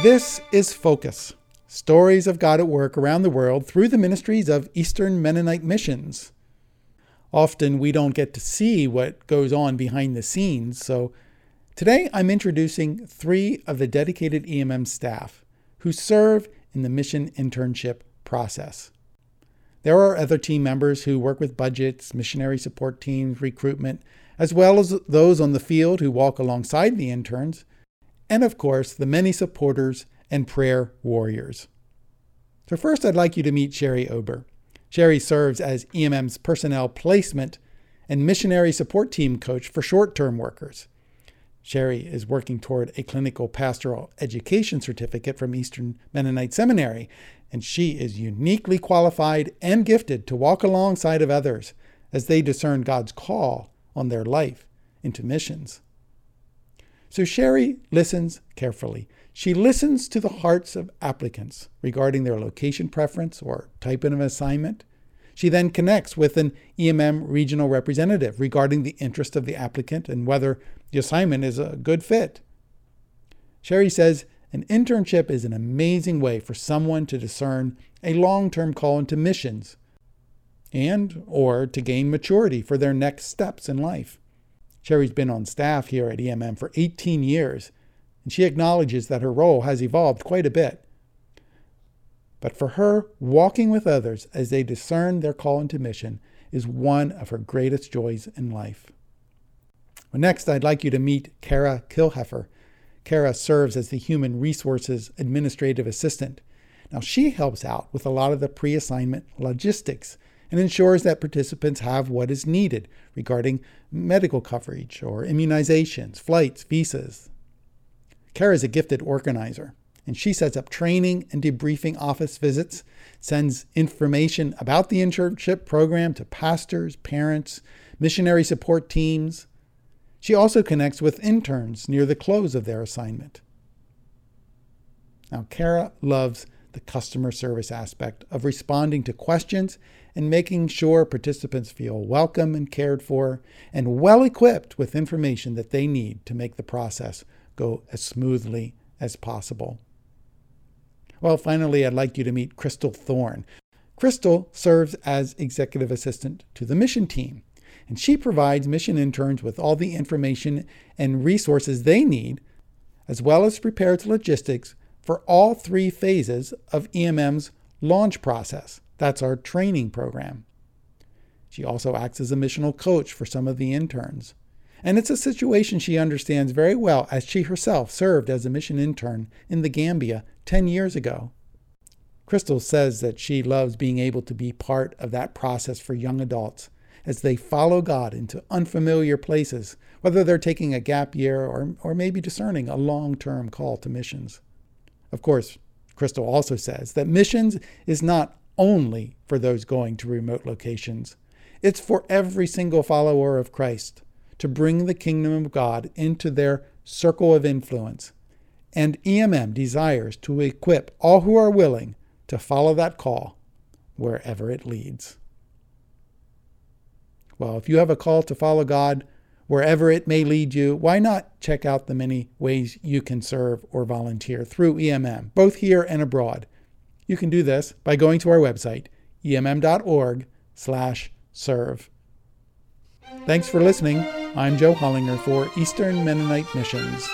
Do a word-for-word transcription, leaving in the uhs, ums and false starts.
This is Focus, stories of God at work around the world through the ministries of Eastern Mennonite Missions. Often we don't get to see what goes on behind the scenes, so today I'm introducing three of the dedicated E M M staff who serve in the mission internship process. There are other team members who work with budgets, missionary support teams, recruitment, as well as those on the field who walk alongside the interns, and of course, the many supporters and prayer warriors. So first, I'd like you to meet Sherry Ober. Sherry serves as E M M's personnel placement and missionary support team coach for short-term workers. Sherry is working toward a clinical pastoral education certificate from Eastern Mennonite Seminary, and she is uniquely qualified and gifted to walk alongside of others as they discern God's call on their life into missions. So Sherry listens carefully. She listens to the hearts of applicants regarding their location preference or type of assignment. She then connects with an E M M regional representative regarding the interest of the applicant and whether the assignment is a good fit. Sherry says an internship is an amazing way for someone to discern a long-term call into missions and or to gain maturity for their next steps in life. Sherry's been on staff here at E M M for eighteen years, and she acknowledges that her role has evolved quite a bit. But for her, walking with others as they discern their call into mission is one of her greatest joys in life. Well, next, I'd like you to meet Kara Kilheffer. Kara serves as the Human Resources Administrative Assistant. Now, she helps out with a lot of the pre-assignment logistics and ensures that participants have what is needed regarding medical coverage or immunizations, flights, visas. Kara is a gifted organizer, and she sets up training and debriefing office visits, sends information about the internship program to pastors, parents, missionary support teams. She also connects with interns near the close of their assignment. Now, Kara loves the customer service aspect of responding to questions and making sure participants feel welcome and cared for and well-equipped with information that they need to make the process go as smoothly as possible. Well, finally, I'd like you to meet Crystal Thorne. Crystal serves as executive assistant to the mission team, and she provides mission interns with all the information and resources they need, as well as prepares logistics for all three phases of E M M's launch process. That's our training program. She also acts as a missional coach for some of the interns. And it's a situation she understands very well, as she herself served as a mission intern in the Gambia ten years ago. Crystal says that she loves being able to be part of that process for young adults as they follow God into unfamiliar places, whether they're taking a gap year or, or maybe discerning a long-term call to missions. Of course, Crystal also says that missions is not only for those going to remote locations. It's for every single follower of Christ to bring the kingdom of God into their circle of influence. And E M M desires to equip all who are willing to follow that call wherever it leads. Well, if you have a call to follow God, wherever it may lead you, why not check out the many ways you can serve or volunteer through E M M, both here and abroad? You can do this by going to our website, E M M dot org slash serve. Thanks for listening. I'm Joe Hollinger for Eastern Mennonite Missions.